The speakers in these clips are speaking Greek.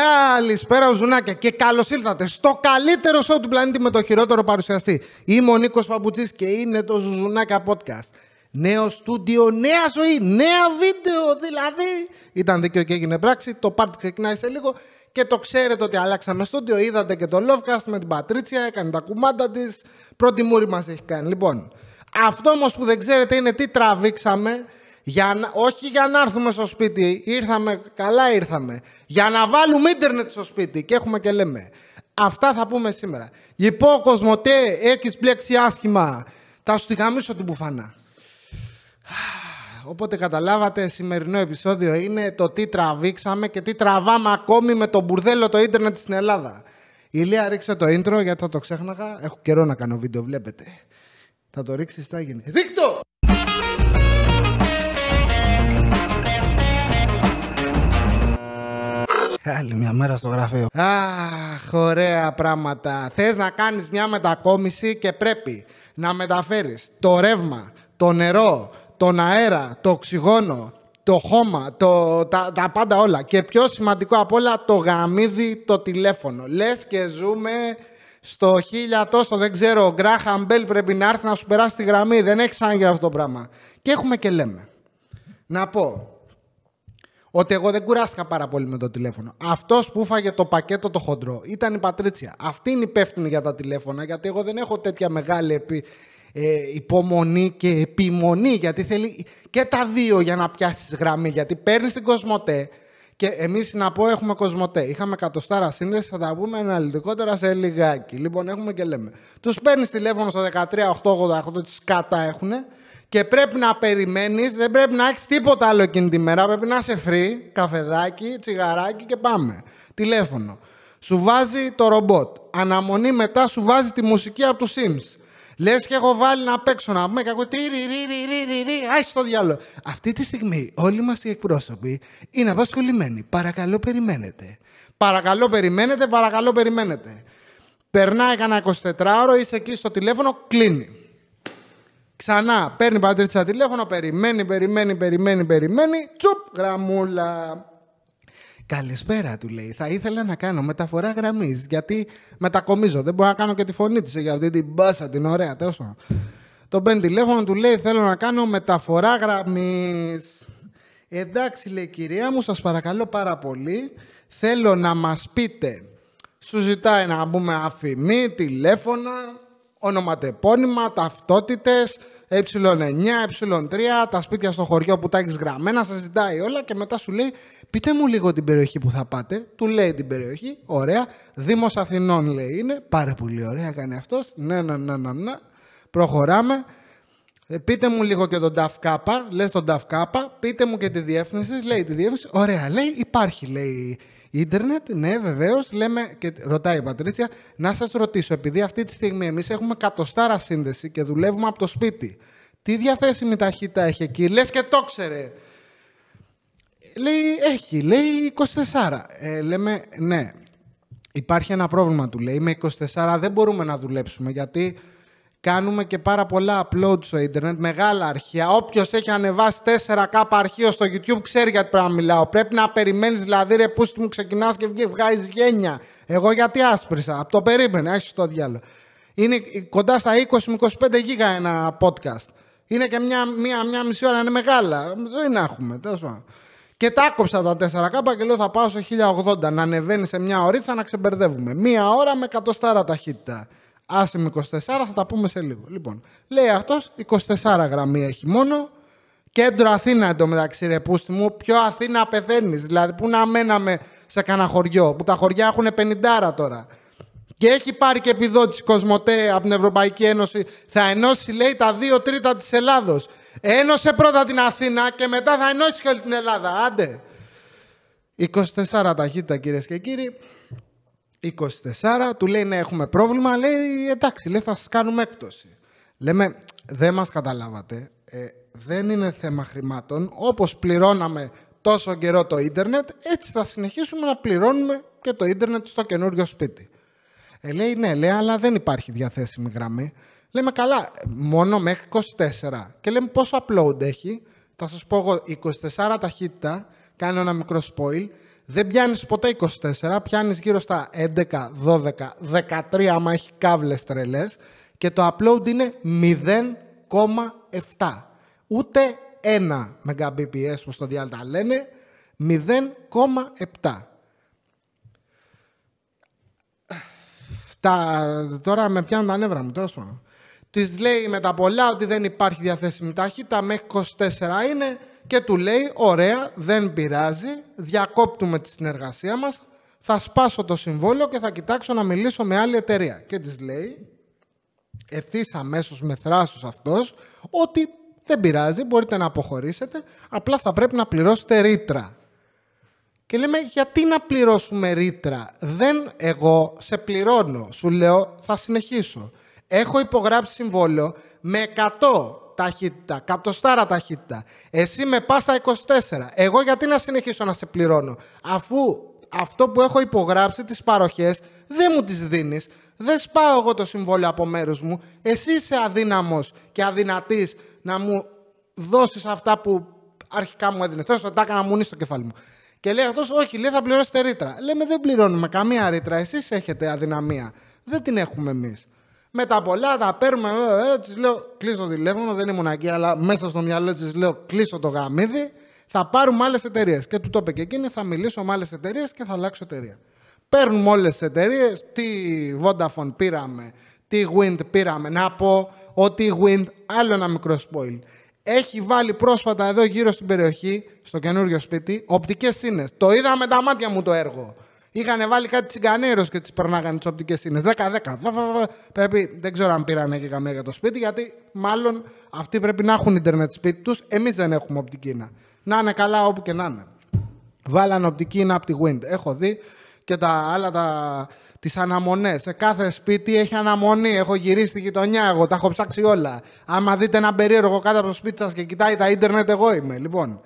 Καλησπέρα, Ζουζουνάκια, και καλώς ήλθατε στο καλύτερο show του πλανήτη με το χειρότερο παρουσιαστή. Είμαι ο Νίκος Παπουτσής και είναι το Ζουζουνάκια Podcast. Νέο στούντιο, νέα ζωή, νέα βίντεο, δηλαδή. Ήταν δίκαιο και έγινε πράξη. Το πάρτι ξεκινάει σε λίγο και το ξέρετε ότι αλλάξαμε στούντιο. Είδατε και το Lovecast με την Πατρίτσια, έκανε τα κουμάντα της. Πρώτη μούρη μας έχει κάνει. Λοιπόν, αυτό όμως που δεν ξέρετε είναι τι τραβήξαμε. Όχι για να έρθουμε στο σπίτι, καλά ήρθαμε. Για να βάλουμε ίντερνετ στο σπίτι και έχουμε και λέμε. Αυτά θα πούμε σήμερα. Λοιπόν, Κοσμοτέ, έχεις μπλέξει άσχημα. Θα σου τη χαμίσω την μπουφανά. Οπότε καταλάβατε, σημερινό επεισόδιο είναι το τι τραβήξαμε και τι τραβάμε ακόμη με το μπουρδέλο το ίντερνετ στην Ελλάδα. Ηλία, ρίξε το intro γιατί θα το ξέχναγα. Έχω καιρό να κάνω βίντεο, βλέπετε. Θα το ρίξεις, θα γίνει. Ρίχτω! Άλλη μια μέρα στο γραφείο. Αχ, ωραία πράγματα. Θες να κάνεις μια μετακόμιση και πρέπει να μεταφέρεις το ρεύμα, το νερό, τον αέρα, το οξυγόνο, το χώμα, τα πάντα όλα. Και πιο σημαντικό απ' όλα, το γαμίδι, το τηλέφωνο. Λες και ζούμε στο 1000 τόσο, δεν ξέρω, ο Graham Bell πρέπει να έρθει να σου περάσει τη γραμμή. Δεν έχεις άγγελα αυτό το πράγμα. Και έχουμε και λέμε. Να πω ότι εγώ δεν κουράστηκα πάρα πολύ με το τηλέφωνο. Αυτός που φάγε το πακέτο το χοντρό ήταν η Πατρίτσια. Αυτή είναι υπεύθυνη για τα τηλέφωνα, γιατί εγώ δεν έχω τέτοια μεγάλη υπομονή και επιμονή, γιατί θέλει και τα δύο για να πιάσεις γραμμή. Γιατί παίρνεις την Cosmote και εμείς, να πω, έχουμε Cosmote. Είχαμε 100 σύνδεση, θα τα πούμε αναλυτικότερα σε λιγάκι. Λοιπόν, έχουμε και λέμε. Τους παίρνεις τηλέφωνο στο 13 888, τις κατά έχουνε. Και πρέπει να περιμένεις, δεν πρέπει να έχεις τίποτα άλλο εκείνη τη μέρα. Πρέπει να είσαι free, καφεδάκι, τσιγαράκι και πάμε. Τηλέφωνο. Σου βάζει το ρομπότ. Αναμονή, μετά σου βάζει τη μουσική από τους Sims. Λες και έχω βάλει να παίξω, να πούμε, και ακούω τυρι. Άι στο διάλογο. Αυτή τη στιγμή όλοι μας οι εκπρόσωποι είναι απασχολημένοι. Παρακαλώ, περιμένετε. Παρακαλώ, περιμένετε. Περνάει κανένα 24ωρο, είσαι εκεί στο τηλέφωνο, κλείνει. Ξανά παίρνει η Πατρίτσια τηλέφωνο, περιμένει. Τσουπ, γραμμούλα. Καλησπέρα, του λέει. Θα ήθελα να κάνω μεταφορά γραμμής, γιατί μετακομίζω. Δεν μπορώ να κάνω και τη φωνή της, γιατί την μπάσα την ωραία. Τέλος πάντων. Τον παίρνει τηλέφωνο, του λέει: θέλω να κάνω μεταφορά γραμμής. Εντάξει, λέει, κυρία μου, σας παρακαλώ πάρα πολύ. Θέλω να μας πείτε. Σου ζητάει να πούμε αφημί, τηλέφωνα, ονοματεπώνυμα, ταυτότητες, ε9, ε3, τα σπίτια στο χωριό που τα έχεις γραμμένα, σας ζητάει όλα και μετά σου λέει: πείτε μου λίγο την περιοχή που θα πάτε. Του λέει την περιοχή, ωραία. Δήμος Αθηνών, λέει, είναι. Πάρα πολύ ωραία, κάνει αυτός. Ναι. Προχωράμε. Πείτε μου λίγο και τον ταφκάπα. Λες τον ταφκάπα. Πείτε μου και τη διεύθυνση. Λέει τη διεύθυνση. Ωραία, λέει. Υπάρχει, λέει, ίντερνετ, ναι, βεβαίως. Λέμε, και ρωτάει η Πατρίτσια, να σας ρωτήσω, επειδή αυτή τη στιγμή εμείς έχουμε 100 σύνδεση και δουλεύουμε από το σπίτι, τι διαθέσιμη ταχύτητα έχει εκεί? Λες και το ξέρε. Λέει, έχει, λέει 24. Λέμε, ναι, υπάρχει ένα πρόβλημα, του λέει, με 24 δεν μπορούμε να δουλέψουμε, γιατί κάνουμε και πάρα πολλά upload στο ίντερνετ, μεγάλα αρχεία. Όποιος έχει ανεβάσει 4K αρχείο στο YouTube ξέρει γιατί πρέπει να μιλάω. Πρέπει να περιμένεις, δηλαδή, ρε πούστη μου, ξεκινάς και βγάζεις γένια. Εγώ γιατί άσπρισα, από το περίμενα, έχει το διάλογο. Είναι κοντά στα 20-25 γίγα ένα podcast. Είναι και μια μισή ώρα, είναι μεγάλα. Δεν έχουμε, τέλος πάντων. Και τα άκοψα τα 4K και λέω: θα πάω στο 1080, να ανεβαίνει σε μια ωρίτσα να ξεμπερδεύουμε. Μία ώρα με 100 ταχύτητα. Άσε με 24, θα τα πούμε σε λίγο. Λοιπόν, λέει αυτός, 24 γραμμή έχει μόνο. Κέντρο Αθήνα, εντωμεταξύ, ρε πούστη μου. Πιο Αθήνα πεθαίνεις. Δηλαδή, που να μέναμε σε κανένα χωριό, που τα χωριά έχουν 50 τώρα. Και έχει πάρει και επιδότηση Κοσμοτέ από την Ευρωπαϊκή Ένωση. Θα ενώσει, λέει, τα 2/3 της Ελλάδος. Ένωσε πρώτα την Αθήνα και μετά θα ενώσει και όλη την Ελλάδα. Άντε. 24 ταχύτητα, κυρίες και κύριοι. 24, του λέει, ναι, έχουμε πρόβλημα. Λέει, εντάξει, λέει, θα σας κάνουμε έκπτωση. Λέμε, δεν μας καταλάβατε. Δεν είναι θέμα χρημάτων. Όπως πληρώναμε τόσο καιρό το ίντερνετ, έτσι θα συνεχίσουμε να πληρώνουμε και το ίντερνετ στο καινούριο σπίτι. Λέει, ναι, λέει, αλλά δεν υπάρχει διαθέσιμη γραμμή. Λέμε, καλά, μόνο μέχρι 24. Και λέμε, πόσο upload έχει? Θα σας πω εγώ, 24 ταχύτητα, κάνω ένα μικρό spoil. δεν πιάνεις ποτέ 24, πιάνεις γύρω στα 11, 12, 13 άμα έχει κάβλες τρελές και το upload είναι 0,7. Ούτε 1 Mbps που στο διάλειμμα λένε, 0,7. Τώρα με πιάνουν τα νεύρα μου, τέλος πάντων. Της λέει με τα πολλά ότι δεν υπάρχει διαθέσιμη ταχύτητα, μέχρι 24 είναι και του λέει ωραία, δεν πειράζει, διακόπτουμε τη συνεργασία μας, θα σπάσω το συμβόλαιο και θα κοιτάξω να μιλήσω με άλλη εταιρεία. Και της λέει ευθύς αμέσως με θράσος αυτός ότι δεν πειράζει, μπορείτε να αποχωρήσετε, απλά θα πρέπει να πληρώσετε ρήτρα. Και λέμε γιατί να πληρώσουμε ρήτρα, δεν εγώ σε πληρώνω, σου λέω θα συνεχίσω. Έχω υπογράψει συμβόλαιο με 100 ταχύτητα, κατοστάρα ταχύτητα. Εσύ με πας στα 24. Εγώ γιατί να συνεχίσω να σε πληρώνω, αφού αυτό που έχω υπογράψει, τις παροχές, δεν μου τις δίνεις. Δεν σπάω εγώ το συμβόλαιο από μέρους μου. Εσύ είσαι αδύναμος και αδυνατής να μου δώσεις αυτά που αρχικά μου έδινες. Θέλω να τα έκανα μουνί στο κεφάλι μου. Και λέει αυτός, όχι, λέει θα πληρώσετε ρήτρα. Λέμε δεν πληρώνουμε καμία ρήτρα. Εσείς έχετε αδυναμία. Δεν την έχουμε εμείς. Με τα πολλά τα παίρνουμε, της λέω κλείσω το τηλέφωνο, δεν ήμουν εκεί, αλλά μέσα στο μυαλό της λέω κλείσω το γαμίδι, θα πάρουμε άλλες εταιρείες. Και του το είπε και εκείνη, θα μιλήσω με άλλες εταιρείες και θα αλλάξω εταιρεία. Παίρνουμε όλες τις εταιρείες, τη Vodafone πήραμε, τη Wind πήραμε. Να πω ότι η Wind, άλλο ένα μικρό spoil, έχει βάλει πρόσφατα εδώ γύρω στην περιοχή, στο καινούριο σπίτι, οπτικές σύνες. Το είδα με τα μάτια μου το έργο. Είχαν βάλει κάτι τσιγκανέρος και τις περνάγανε τις οπτικές σύνες. 10-10. Πρέπει, δεν ξέρω αν πήρανε και καμία για το σπίτι, γιατί μάλλον αυτοί πρέπει να έχουν ίντερνετ σπίτι τους. Εμείς δεν έχουμε οπτική. Να είναι καλά όπου και να είναι. Βάλανε οπτική είναι από τη Wind. Έχω δει και τα άλλα τις αναμονές. Σε κάθε σπίτι έχει αναμονή. Έχω γυρίσει στη γειτονιά εγώ, τα έχω ψάξει όλα. Άμα δείτε έναν περίεργο κάτω από το σπίτι σας και κοιτάει τα ίντερνετ, εγώ είμαι. Λοιπόν,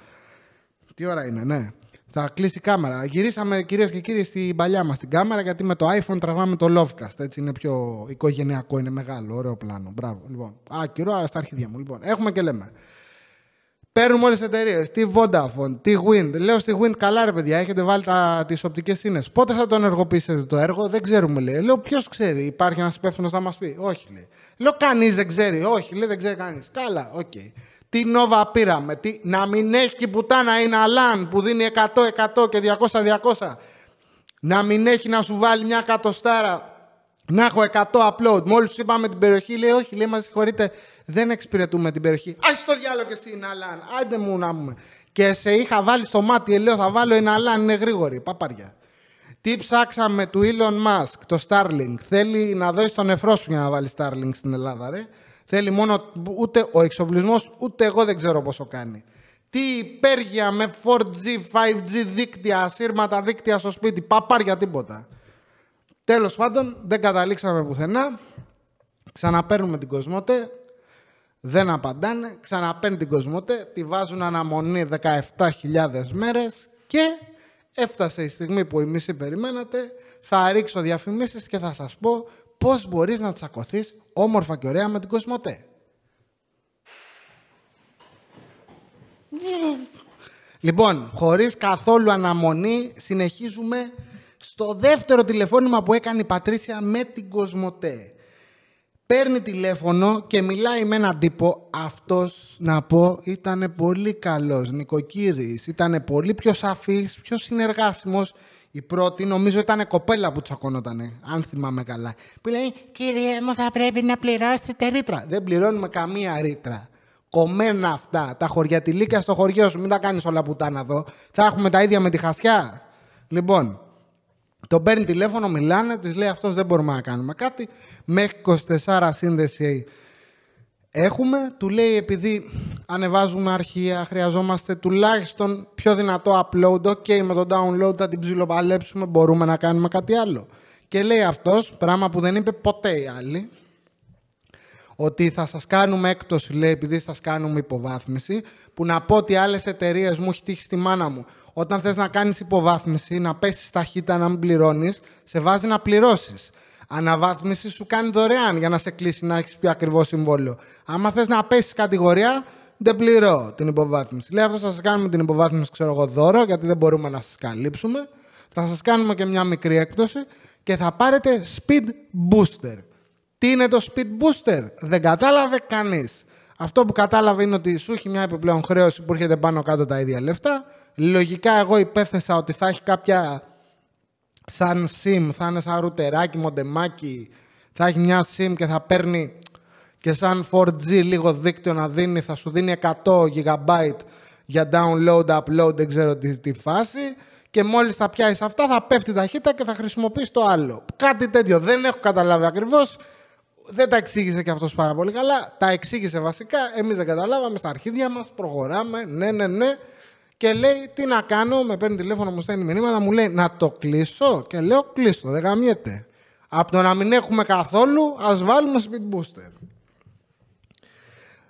τι ώρα είναι, ναι. Θα κλείσει η κάμερα. Γυρίσαμε κυρίες και κύριοι στην παλιά μας την κάμερα γιατί με το iPhone τραβάμε το Lovecast. Έτσι είναι πιο οικογενειακό, είναι μεγάλο, ωραίο πλάνο. Μπράβο. Λοιπόν, άκυρο, αλλά στα αρχιδιά μου. Λοιπόν, έχουμε και λέμε. Παίρνουμε όλες τις εταιρείες. Τη Vodafone, τη Wind. Λέω στη Wind, καλά ρε παιδιά, έχετε βάλει τις οπτικές σύνες. Πότε θα το ενεργοποιήσετε το έργο, δεν ξέρουμε λέει. Λέω ποιος ξέρει, υπάρχει ένας υπεύθυνος να μας πει. Όχι λέει. Λέω κανείς δεν ξέρει. Όχι λέει, δεν ξέρει κανείς. Καλά, οκ. Okay. Τι Nova πήραμε, να μην έχει και πουτάνα είναι αλάν που δίνει 100-100 και 200-200. Να μην έχει να σου βάλει μια κατοστάρα, να έχω 100 upload. Μόλις σου είπαμε την περιοχή, λέει όχι, λέει μας συγχωρείτε, δεν εξυπηρετούμε την περιοχή. Ας το διάλογο και εσύ είναι αλάν, άντε μου να πούμε. Και σε είχα βάλει στο μάτι, λέω θα βάλω είναι αλάν, είναι γρήγορη, παπάρια. Τι ψάξαμε του Elon Musk, το Starlink, θέλει να δώσει τον νεφρό σου για να βάλει Starlink στην Ελλάδα ρε. Θέλει μόνο ούτε ο εξοπλισμός, ούτε εγώ δεν ξέρω πόσο κάνει. Τι υπέργεια με 4G, 5G δίκτυα, ασύρματα δίκτυα στο σπίτι, παπάρια τίποτα. Τέλος πάντων, δεν καταλήξαμε πουθενά. Ξαναπαίρνουμε την Cosmote, δεν απαντάνε. Ξαναπαίρνει την Cosmote, τη βάζουν αναμονή 17.000 μέρες και έφτασε η στιγμή που οι μισοί περιμένατε. Θα ρίξω διαφημίσεις και θα σας πω πώς μπορείς να τσακωθείς όμορφα και ωραία με την Cosmote. Λοιπόν, χωρίς καθόλου αναμονή, συνεχίζουμε στο δεύτερο τηλεφώνημα που έκανε η Πατρίτσια με την Cosmote. Παίρνει τηλέφωνο και μιλάει με έναν τύπο. Αυτός, να πω, ήταν πολύ καλός νοικοκύρης. Ήταν πολύ πιο σαφής, πιο συνεργάσιμος. Η πρώτη, νομίζω, ήταν κοπέλα που τσακώνονταν, αν θυμάμαι καλά. Που λέει, κύριε μου, θα πρέπει να πληρώσετε ρήτρα. Δεν πληρώνουμε καμία ρήτρα. Κομμένα αυτά. Τα χωριατιλίκια στο χωριό σου. Μην τα κάνεις όλα πουτάνα εδώ. Θα έχουμε τα ίδια με τη χασιά. Λοιπόν, τον παίρνει τηλέφωνο, μιλάνε, της λέει αυτός δεν μπορούμε να κάνουμε κάτι. Μέχρι 24 σύνδεση έχουμε. Του λέει, επειδή ανεβάζουμε αρχεία, χρειαζόμαστε τουλάχιστον πιο δυνατό upload. OK, με το download θα την ψιλοπαλέψουμε, μπορούμε να κάνουμε κάτι άλλο. Και λέει αυτός, πράγμα που δεν είπε ποτέ οι άλλοι, ότι θα σας κάνουμε έκπτωση, λέει, επειδή σας κάνουμε υποβάθμιση, που να πω ότι άλλες εταιρείες μου έχει τύχει στη μάνα μου. Όταν θες να κάνεις υποβάθμιση, να πέσεις ταχύτητα, να μην πληρώνεις, σε βάζει να πληρώσεις. Αναβάθμιση σου κάνει δωρεάν για να σε κλείσει να έχεις πιο ακριβό συμβόλαιο. Άμα θες να πέσεις κατηγορία, δεν πληρώ την υποβάθμιση. Λέει αυτό, θα σας κάνουμε την υποβάθμιση, ξέρω εγώ, δώρο, γιατί δεν μπορούμε να σας καλύψουμε. Θα σας κάνουμε και μια μικρή έκπτωση και θα πάρετε Speed Booster. Τι είναι το Speed Booster? Δεν κατάλαβε κανείς. Αυτό που κατάλαβε είναι ότι σου έχει μια επιπλέον χρέωση που έρχεται πάνω κάτω τα ίδια λεφτά. Λογικά εγώ υπέθεσα ότι θα έχει κάποια σαν SIM, θα είναι σαν ρούτεράκι, μοντεμάκι, θα έχει μια SIM και θα παίρνει και σαν 4G λίγο δίκτυο να δίνει, θα σου δίνει 100 GB για download, upload, δεν ξέρω τι φάση. Και μόλις θα πιάσει αυτά, θα πέφτει ταχύτητα και θα χρησιμοποιήσει το άλλο. Κάτι τέτοιο. Δεν έχω καταλάβει ακριβώς. Δεν τα εξήγησε και αυτός πάρα πολύ καλά. Τα εξήγησε βασικά. Εμείς δεν καταλάβαμε στα αρχίδια μας. Προχωράμε. Ναι. Και λέει, τι να κάνω. Με παίρνει τηλέφωνο, μου στέλνει μηνύματα. Μου λέει, να το κλείσω. Και λέω, κλείστο. Δεν γαμιέται. Από το να μην έχουμε καθόλου, ας βάλουμε Speed Booster.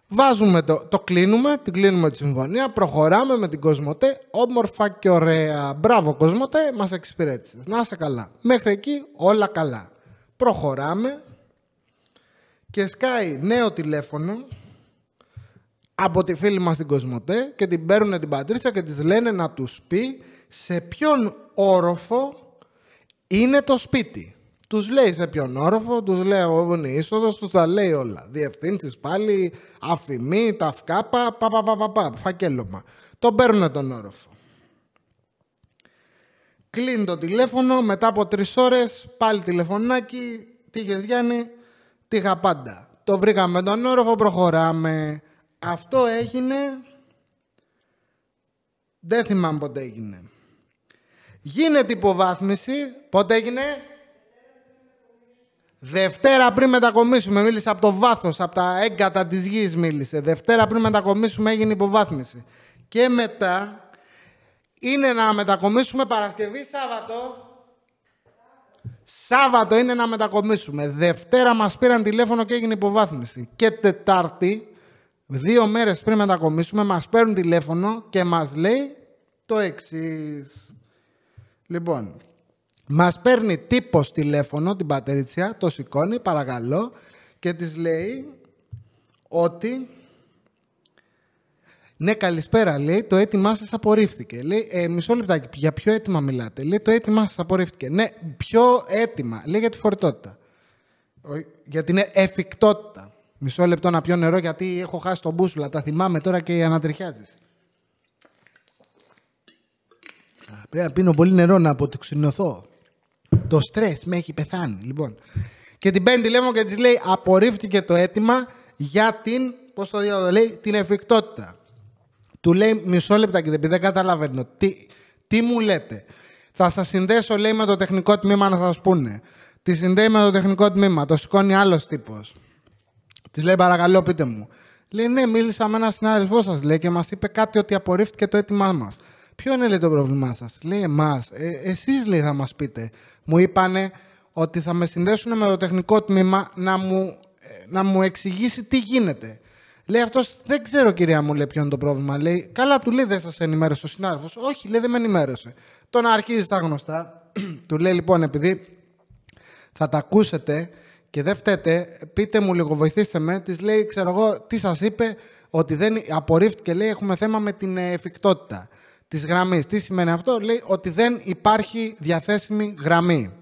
Βάζουμε το κλείνουμε, την κλείνουμε τη συμφωνία, προχωράμε με την Cosmote, όμορφα και ωραία. Μπράβο Cosmote, μας εξυπηρέτησες. Να είσαι καλά. Μέχρι εκεί όλα καλά. Προχωράμε και σκάει νέο τηλέφωνο από τη φίλη μας την Cosmote και την παίρνουν την Πατρίτσια και της λένε να τους πει σε ποιον όροφο είναι το σπίτι. Τους λέει σε ποιον όροφο, τους λέει όπου είναι η είσοδος, τους τα λέει όλα. Διευθύνσεις πάλι, αφημί, τα φκάπα, φακέλωμα. Τον παίρνουν τον όροφο. Κλείνει το τηλέφωνο, μετά από 3 ώρες, πάλι τηλεφωνάκι, τι είχες Γιάννη, τι είχα πάντα. Το βρήκαμε τον όροφο, προχωράμε. Αυτό έγινε, δεν θυμάμαι πότε έγινε. Γίνεται υποβάθμιση, πότε έγινε? Δευτέρα πριν μετακομίσουμε, μίλησε από το βάθος, από τα έγκατα της γης μίλησε. Δευτέρα πριν μετακομίσουμε έγινε υποβάθμιση. Και μετά είναι να μετακομίσουμε Παρασκευή, Σάββατο. Σάββατο είναι να μετακομίσουμε. Δευτέρα μας πήραν τηλέφωνο και έγινε υποβάθμιση. Και Τετάρτη, 2 μέρες πριν μετακομίσουμε, μας παίρνουν τηλέφωνο και μας λέει το εξής. Λοιπόν, μας παίρνει τύπος τηλέφωνο, την Πατρίτσια, το σηκώνει, παρακαλώ, και της λέει ότι ναι, καλησπέρα, λέει, το αίτημά σας απορρίφθηκε. Λέει, μισό λεπτάκι, για ποιο αίτημα μιλάτε? Λέει, το αίτημά σας απορρίφθηκε. Ναι, ποιο αίτημα? Λέει, για τη φορητότητα. Για την εφικτότητα. Μισό λεπτό να πιω νερό, γιατί έχω χάσει τον μπούσουλα. Τα θυμάμαι τώρα και ανατριχιάζεις. Πρέπει να πίνω πολύ νερό να αποτοξινωθώ. Το στρες με έχει πεθάνει, λοιπόν. Και την παίρνει τηλέφωνο και της λέει απορρίφθηκε το αίτημα για την, πώς το διάλογο λέει, την εφικτότητα. Του λέει μισό λεπτάκι, επειδή δεν καταλαβαίνω. Τι μου λέτε? Θα σας συνδέσω, λέει, με το τεχνικό τμήμα να σας πούνε. Τη συνδέει με το τεχνικό τμήμα, το σηκώνει άλλος τύπος. Της λέει παρακαλώ πείτε μου. Λέει ναι, μίλησα με έναν συνάδελφό σας, λέει, και μας είπε κάτι ότι απορρίφθηκε το αίτημά μας. Ποιο είναι, λέει, το πρόβλημά σας? Λέει εμάς. Εσείς, λέει, θα μας πείτε. Μου είπανε ότι θα με συνδέσουν με το τεχνικό τμήμα να μου εξηγήσει τι γίνεται. Λέει αυτός, δεν ξέρω κυρία μου, λέει, ποιο είναι το πρόβλημα. Λέει, καλά, του λέει, δεν σας ενημέρωσε ο συνάδελφος? Όχι, λέει, δεν με ενημέρωσε. Τον αρχίζει τα γνωστά. Του λέει λοιπόν, επειδή θα τα ακούσετε και δεν φταίτε, πείτε μου λίγο, βοηθήστε με. Της λέει, ξέρω εγώ, τι σας είπε? Ότι δεν απορρίφθηκε, λέει, έχουμε θέμα με την εφικτότητα της γραμμής. Τι σημαίνει αυτό? Λέει ότι δεν υπάρχει διαθέσιμη γραμμή.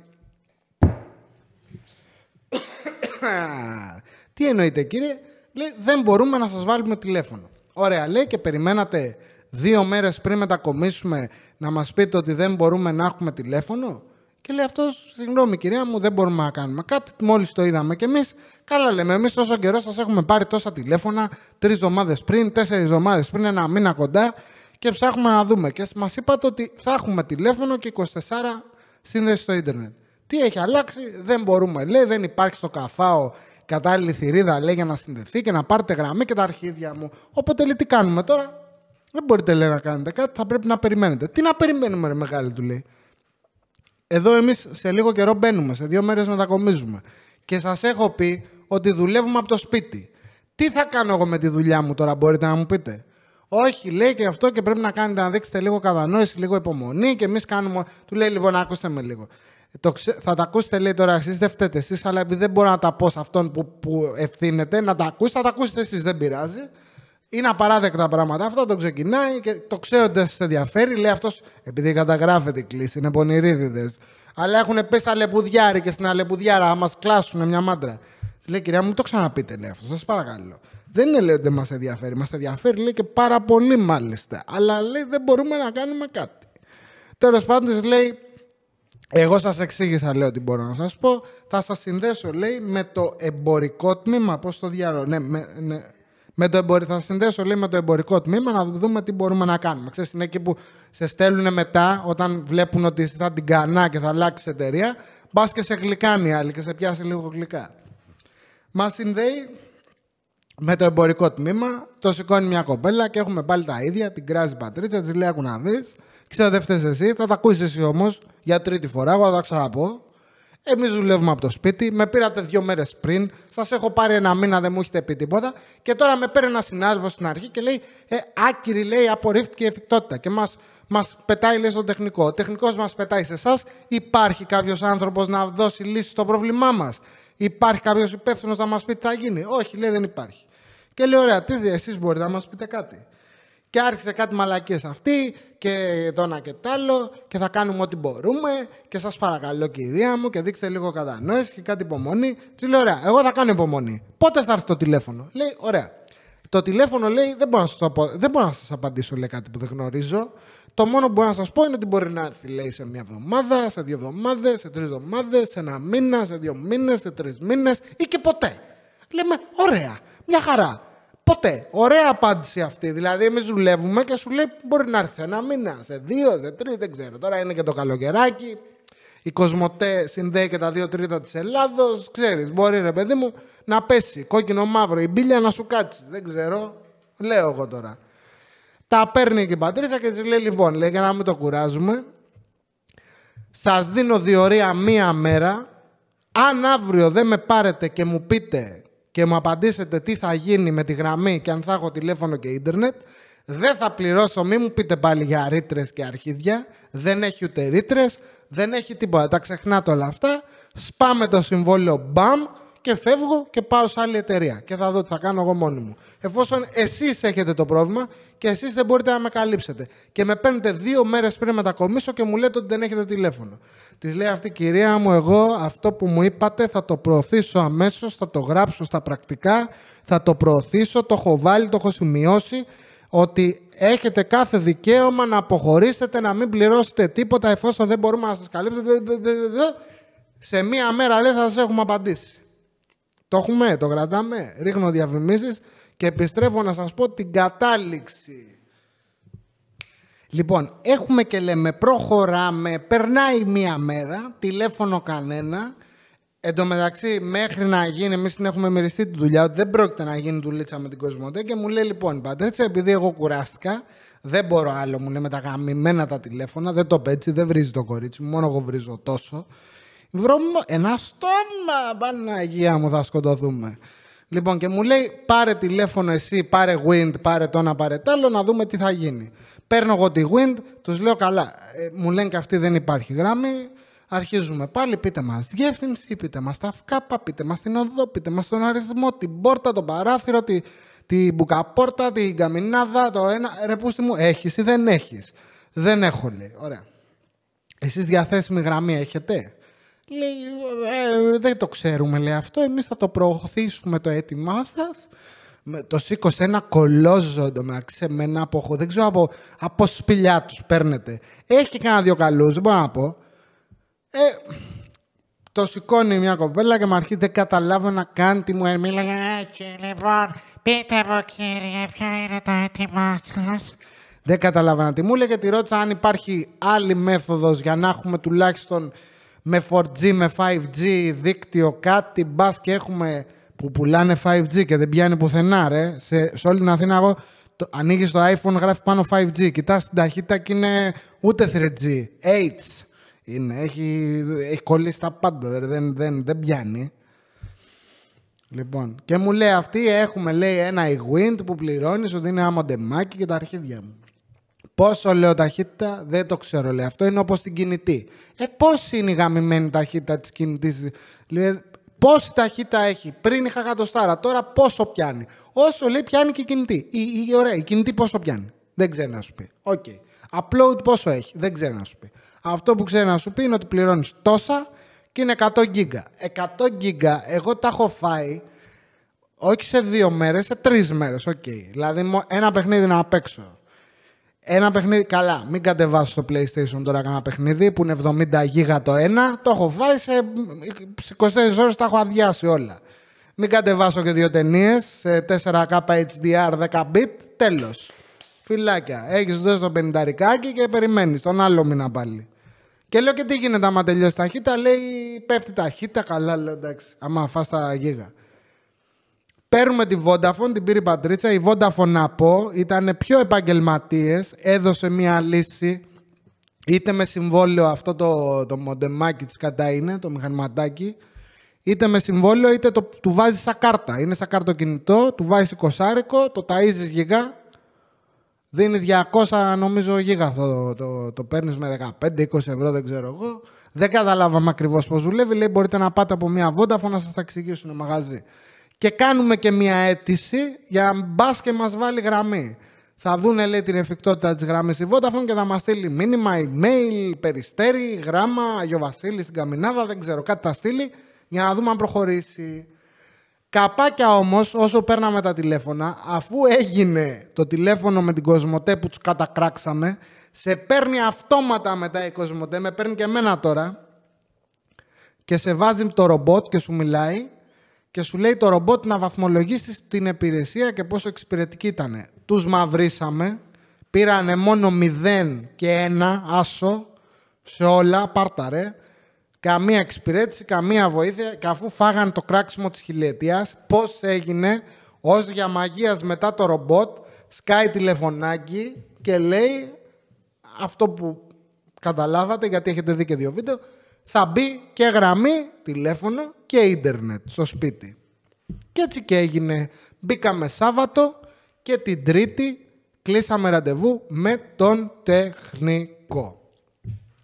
Τι εννοείτε κύριε? Λέει δεν μπορούμε να σας βάλουμε τηλέφωνο. Ωραία, λέει, και περιμένατε 2 μέρες πριν μετακομίσουμε να μας πείτε ότι δεν μπορούμε να έχουμε τηλέφωνο? Και λέει αυτός, συγγνώμη κυρία μου, δεν μπορούμε να κάνουμε κάτι. Μόλις το είδαμε κι εμείς. Καλά, λέμε, εμείς τόσο καιρό σας έχουμε πάρει τόσα τηλέφωνα, 3 εβδομάδες πριν, 4 εβδομάδες πριν, 1 μήνα κοντά. Και ψάχνουμε να δούμε. Και μας είπατε ότι θα έχουμε τηλέφωνο και 24 σύνδεση στο ίντερνετ. Τι έχει αλλάξει? Δεν μπορούμε, λέει. Δεν υπάρχει στο καφάο κατάλληλη θηρίδα, λέει, για να συνδεθεί και να πάρετε γραμμή και τα αρχίδια μου. Οπότε λέει, τι κάνουμε τώρα? Δεν μπορείτε, λέει, να κάνετε κάτι. Θα πρέπει να περιμένετε. Τι να περιμένουμε, ρε μεγάλη, του λέει. Εδώ εμείς σε λίγο καιρό μπαίνουμε. Σε 2 μέρες μετακομίζουμε. Και σας έχω πει ότι δουλεύουμε από το σπίτι. Τι θα κάνω εγώ με τη δουλειά μου τώρα, μπορείτε να μου πείτε? Όχι, λέει, και αυτό, και πρέπει να κάνετε, να δείξετε λίγο κατανόηση, λίγο υπομονή, και εμείς κάνουμε. Του λέει λοιπόν, άκουστε με λίγο. Θα τα ακούσετε, λέει, τώρα εσείς, δεν φταίτε εσείς, αλλά επειδή δεν μπορώ να τα πω σε αυτόν που ευθύνεται, να τα ακούσει, θα τα ακούσετε εσείς, δεν πειράζει. Είναι απαράδεκτα πράγματα. Αυτό το ξεκινάει και το ξέρω ότι δεν σας ενδιαφέρει. Λέει αυτός, επειδή καταγράφεται η κλίση, είναι πονηρίδιδες. Αλλά έχουν πέσει αλεπουδιάρι και στην αλεπουδιάρα, άμα μας κλάσουν μια μάντρα. Λέει, κυρία μου, το ξαναπείτε, λέει αυτό, σας παρακαλώ. Δεν είναι, λέει, ότι δεν μας ενδιαφέρει. Μας ενδιαφέρει, λέει, και πάρα πολύ μάλιστα. Αλλά λέει, δεν μπορούμε να κάνουμε κάτι. Τέλος πάντων, λέει, εγώ σας εξήγησα, λέω, ότι μπορώ να σας πω. Θα σας συνδέσω, λέει, με το εμπορικό τμήμα. Πώς το διάλογο. Ναι, ναι. Θα συνδέσω, λέει, με το εμπορικό τμήμα να δούμε τι μπορούμε να κάνουμε. Ξέρεις, είναι εκεί που σε στέλνουν μετά, όταν βλέπουν ότι θα την κανά και θα αλλάξει εταιρεία, μπας και σε γλυκάνει άλλη και σε πιάσει λίγο γλυκά. Μας συνδέει με το εμπορικό τμήμα, το σηκώνει μια κοπέλα και έχουμε πάλι τα ίδια. Την κράζει η Πατρίτσια, της λέει: άκου να δεις, ξέρω δεν φταίς εσύ, θα τα ακούσεις εσύ όμως για τρίτη φορά. Εγώ θα τα ξαναπώ. Εμείς δουλεύουμε από το σπίτι, με πήρατε 2 μέρες πριν, σας έχω πάρει 1 μήνα, δεν μου έχετε πει τίποτα. Και τώρα με παίρνει ένα συνάδελφο στην αρχή και λέει: άκυρη, λέει, απορρίφθηκε η εφικτότητα. Και μας πετάει, λέει, στον τεχνικό. Ο τεχνικός μας πετάει σε εσάς. Υπάρχει κάποιος άνθρωπος να δώσει λύση στο πρόβλημά μας? Υπάρχει κάποιος υπεύθυνος να μας πει τι θα γίνει? Όχι, λέει, δεν υπάρχει. Και λέει: ωραία, τι εσείς μπορείτε να μας πείτε κάτι? Και άρχισε κάτι μαλακίες αυτή και δώνα και τ' άλλο και θα κάνουμε ό,τι μπορούμε και σας παρακαλώ, κυρία μου, και δείξτε λίγο κατανόηση και κάτι υπομονή. Της λέει: ωραία, εγώ θα κάνω υπομονή. Πότε θα έρθει το τηλέφωνο? Λέει: ωραία. Το τηλέφωνο, λέει, δεν μπορώ να σας απαντήσω, λέει, κάτι που δεν γνωρίζω. Το μόνο που μπορώ να σας πω είναι ότι μπορεί να έρθει, λέει, σε 1 εβδομάδα, σε 2 εβδομάδες, σε 3 εβδομάδες, σε 1 μήνα, σε 2 μήνες, σε 3 μήνες ή και ποτέ. Λέμε: ωραία, μια χαρά. Ποτέ. Ωραία απάντηση αυτή. Δηλαδή, εμείς δουλεύουμε και σου λέει: μπορεί να έρθει σε 1 μήνα, σε 2, σε 3, δεν ξέρω. Τώρα είναι και το καλοκαιράκι. Η Cosmote συνδέει και τα 2/3 της Ελλάδος. Ξέρεις, μπορεί, ρε παιδί μου, να πέσει κόκκινο-μαύρο η μπίλια να σου κάτσει. Δεν ξέρω. Λέω εγώ τώρα. Τα παίρνει και η Πατρίτσια και της λέει: λοιπόν, λέει, για να μην το κουράζουμε, σας δίνω διορία 1 μέρα. Αν αύριο δεν με πάρετε και μου πείτε και μου απαντήσετε τι θα γίνει με τη γραμμή και αν θα έχω τηλέφωνο και ίντερνετ, δεν θα πληρώσω, μη μου πείτε πάλι για ρήτρες και αρχίδια. Δεν έχει ούτε ρήτρες, δεν έχει τίποτα. Τα ξεχνάτε όλα αυτά. Σπάμε το συμβόλαιο, μπαμ, και φεύγω και πάω σε άλλη εταιρεία. Και θα δω τι θα κάνω εγώ μόνη μου. Εφόσον εσείς έχετε το πρόβλημα και εσείς δεν μπορείτε να με καλύψετε. Και με παίρνετε 2 μέρες πριν μετακομίσω και μου λέτε ότι δεν έχετε τηλέφωνο. Της λέει αυτή: κυρία μου, εγώ αυτό που μου είπατε θα το προωθήσω αμέσως, θα το γράψω στα πρακτικά, θα το προωθήσω, το έχω βάλει, το έχω σημειώσει. Ότι έχετε κάθε δικαίωμα να αποχωρήσετε, να μην πληρώσετε τίποτα εφόσον δεν μπορούμε να σας καλύψουμε. Σε 1 μέρα, λέει, θα σας έχουμε απαντήσει. Το έχουμε, το κρατάμε. Ρίχνω διαφημίσεις και επιστρέφω να σας πω την κατάληξη. Λοιπόν, έχουμε και λέμε: προχωράμε. Περνάει 1 μέρα, τηλέφωνο κανένα. Εν τω μεταξύ, μέχρι να γίνει, εμείς την έχουμε μυριστεί τη δουλειά, ότι δεν πρόκειται να γίνει δουλίτσα με την Cosmote. Και μου λέει: λοιπόν, Πατρίτσια, επειδή εγώ κουράστηκα, δεν μπορώ άλλο, μου λέει, με τα γαμημένα τα τηλέφωνα, δεν το πέτσει, δεν βρίζει το κορίτσι μου, μόνο εγώ βρίζω τόσο. Βρώμο, ένα στόμα, Παναγία μου, θα σκοτωθούμε. Λοιπόν, και μου λέει: πάρε τηλέφωνο εσύ, πάρε Wind, πάρε το ένα, πάρε τ' άλλο, να δούμε τι θα γίνει. Παίρνω εγώ τη Wind, τους λέω: καλά, μου λένε και αυτή δεν υπάρχει γράμμη. Αρχίζουμε πάλι, πείτε μας διεύθυνση, πείτε μας τα φκάπα, πείτε μας την οδό, πείτε μας τον αριθμό, την πόρτα, το παράθυρο, την μπουκαπόρτα, την καμινάδα, το ένα. Ρε πούστη μου, έχεις ή δεν έχεις? Δεν έχω, λέει. Ωραία. Εσείς διαθέσιμη γραμμή έχετε? Λέει: δεν το ξέρουμε, λέει, αυτό. Εμείς θα το προωθήσουμε το αίτημά σας. Το σήκωσε ένα κολόζο εντωμεταξύ σε μένα, δεν ξέρω από σπηλιά τους παίρνετε. Έχει και κανένα 2 καλούς, δεν μπορώ να πω. Το σηκώνει μια κοπέλα και μου αρχίζει: δεν καταλάβω να κάνει τι μου έμειλε. Λοιπόν, πείτε μου, κύριε, ποιο είναι το έτοιμά σας? Δεν καταλάβαινα τι μου έλεγε. Τη ρώτησα αν υπάρχει άλλη μέθοδος για να έχουμε τουλάχιστον με 4G, με 5G δίκτυο, κάτι. Μπας και έχουμε που πουλάνε 5G και δεν πιάνει πουθενά, ρε. Σε όλη την Αθήνα, εγώ ανοίγεις το iPhone, γράφει πάνω 5G. Κοιτάς την ταχύτητα και είναι ούτε 3G. H. Είναι, έχει κολλήσει τα πάντα, δεν πιάνει. Λοιπόν, και μου λέει αυτή: έχουμε, λέει, ένα e-wind που πληρώνει, σου δίνει ένα μοντεμάκι και τα αρχίδια μου. Πόσο, λέω, ταχύτητα? Δεν το ξέρω, λέει, αυτό είναι όπως την κινητή. Πώς είναι η γαμημένη ταχύτητα της κινητής? Λέει, Πόση ταχύτητα έχει. Πριν είχα χατοστάρα, τώρα πόσο πιάνει. Όσο λέει πιάνει και η κινητή. Ωραία, η κινητή πόσο πιάνει. Δεν ξέρει να σου πει. Okay. Upload πόσο έχει. Δεν ξέρει να σου πει. Αυτό που ξέρει να σου πει είναι ότι πληρώνεις τόσα και είναι 100 γίγκα. 100 γίγκα εγώ τα έχω φάει όχι σε 2 μέρες, σε 3 μέρες. Okay. Δηλαδή ένα παιχνίδι να παίξω. Ένα παιχνίδι, καλά, μην κατεβάσω στο PlayStation τώρα κάνα παιχνίδι που είναι 70 γίγα το ένα, το έχω βάλει σε 24 ώρες, τα έχω αδειάσει όλα. Μην κατεβάσω και 2 ταινίες σε 4K HDR 10 bit, τέλος. Φιλάκια, έχεις δώσει το 50 ρικάκι και περιμένεις τον άλλο μήνα πάλι. Και λέω και τι γίνεται άμα τελειώσει ταχύτητα, λέει πέφτει ταχύτητα, καλά λέω εντάξει, άμα φας τα γίγα. Παίρνουμε τη Vodafone, την πήρε η Πατρίτσια. Η Vodafone, να πω, ήταν πιο επαγγελματίες. Έδωσε μία λύση, είτε με συμβόλαιο αυτό το μοντεμάκι της κατά είναι, το μηχανηματάκι, είτε με συμβόλαιο, είτε του βάζεις σαν κάρτα. Είναι σαν καρτοκινητό, του βάζεις 20 άρικο, το ταΐζεις γιγά, δίνει 200 νομίζω γίγα. Το παίρνεις με 15-20 ευρώ, δεν ξέρω εγώ. Δεν καταλάβαμε ακριβώς πώς δουλεύει. Λέει μπορείτε να πάτε από μία Vodafone να σας τα εξηγήσουν μαγαζί. Και κάνουμε και μια αίτηση για να μπας και μας βάλει γραμμή. Θα δούνε, λέει, την εφικτότητα της γραμμής η Vodafone και θα μας στείλει μήνυμα, email, περιστέρι, γράμμα, Αγιοβασίλη στην Καμινάδα, δεν ξέρω, κάτι θα στείλει για να δούμε αν προχωρήσει. Καπάκια όμως, όσο παίρναμε τα τηλέφωνα, αφού έγινε το τηλέφωνο με την Cosmote που τους κατακράξαμε, σε παίρνει αυτόματα μετά η Cosmote, με παίρνει και εμένα τώρα και σε βάζει το ρομπότ και σου μιλάει. Και σου λέει το ρομπότ να βαθμολογήσεις την υπηρεσία και πόσο εξυπηρετική ήτανε. Τους μαυρίσαμε, πήρανε μόνο 0 και 1 άσο σε όλα, πάρτα ρε. Καμία εξυπηρέτηση, καμία βοήθεια. Και αφού φάγανε το κράξιμο της χιλιετίας, πώς έγινε, ως διαμαγείας μετά το ρομπότ σκάει τηλεφωνάκι και λέει αυτό που καταλάβατε, γιατί έχετε δει και 2 βίντεο, θα μπει και γραμμή, τηλέφωνο και ίντερνετ στο σπίτι. Και έτσι και έγινε. Μπήκαμε Σάββατο και την Τρίτη κλείσαμε ραντεβού με τον τεχνικό.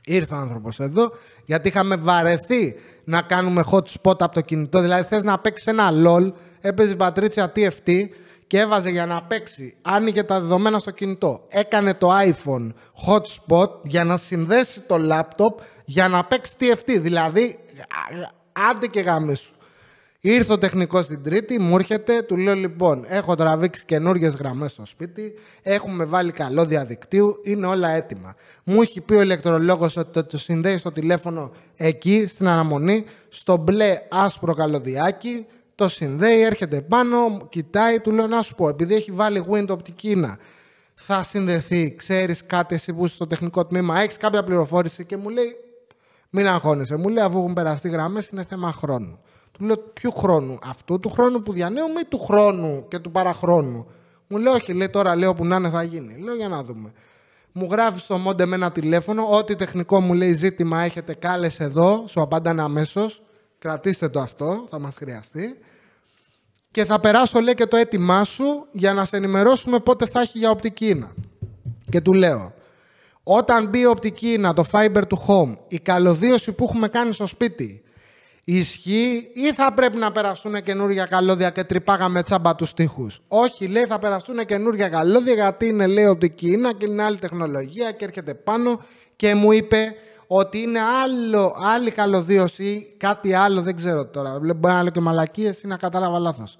Ήρθε ο άνθρωπος εδώ γιατί είχαμε βαρεθεί να κάνουμε hot spot από το κινητό. Δηλαδή θες να παίξεις ένα LOL, έπαιζε η Πατρίτσια TFT και έβαζε για να παίξει. Άνοιγε τα δεδομένα στο κινητό. Έκανε το iPhone hot spot για να συνδέσει το laptop για να παίξει TFT. Δηλαδή, άντε και γαμίσου. Ήρθε ο τεχνικός την Τρίτη, μου έρχεται, του λέω λοιπόν, έχω τραβήξει καινούργιες γραμμές στο σπίτι, έχουμε βάλει καλό διαδικτύου, είναι όλα έτοιμα. Μου έχει πει ο ηλεκτρολόγος ότι το συνδέει στο τηλέφωνο εκεί, στην αναμονή, στο μπλε άσπρο καλωδιάκι, το συνδέει, έρχεται πάνω, κοιτάει, του λέω να σου πω, επειδή έχει βάλει Wind οπτική να θα συνδεθεί, ξέρεις κάτι εσύ που είσαι στο τεχνικό τμήμα, έχεις κάποια πληροφόρηση? Και μου λέει, μην αγχώνεσαι, μου λέει αφού έχουν περαστεί γραμμές είναι θέμα χρόνου. Του λέω ποιου χρόνου, αυτού του χρόνου που διανέουμε ή του χρόνου και του παραχρόνου? Μου λέει όχι, λέει τώρα λέω που να είναι θα γίνει. Λέω για να δούμε. Μου γράφει στο μόντε με ένα τηλέφωνο, ό,τι τεχνικό μου λέει ζήτημα έχετε κάλεσε εδώ, σου απαντάνε αμέσως. Κρατήστε το αυτό, θα μας χρειαστεί. Και θα περάσω, λέει, και το έτοιμά σου για να σε ενημερώσουμε πότε θα έχει για οπτική ίνα. Και του λέω, όταν μπει η οπτική ίνα, το fiber to home, η καλωδίωση που έχουμε κάνει στο σπίτι, ισχύει ή θα πρέπει να περαστούν καινούργια καλώδια και τρυπάγαμε τσάμπα τους τοίχους? Όχι, λέει, θα περαστούν καινούργια καλώδια γιατί είναι, λέει, οπτική ίνα και είναι άλλη τεχνολογία και έρχεται πάνω. Και μου είπε ότι είναι άλλη καλωδίωση, κάτι άλλο, δεν ξέρω τώρα. Μπορεί να λέω και μαλακίες ή να κατάλαβα λάθος.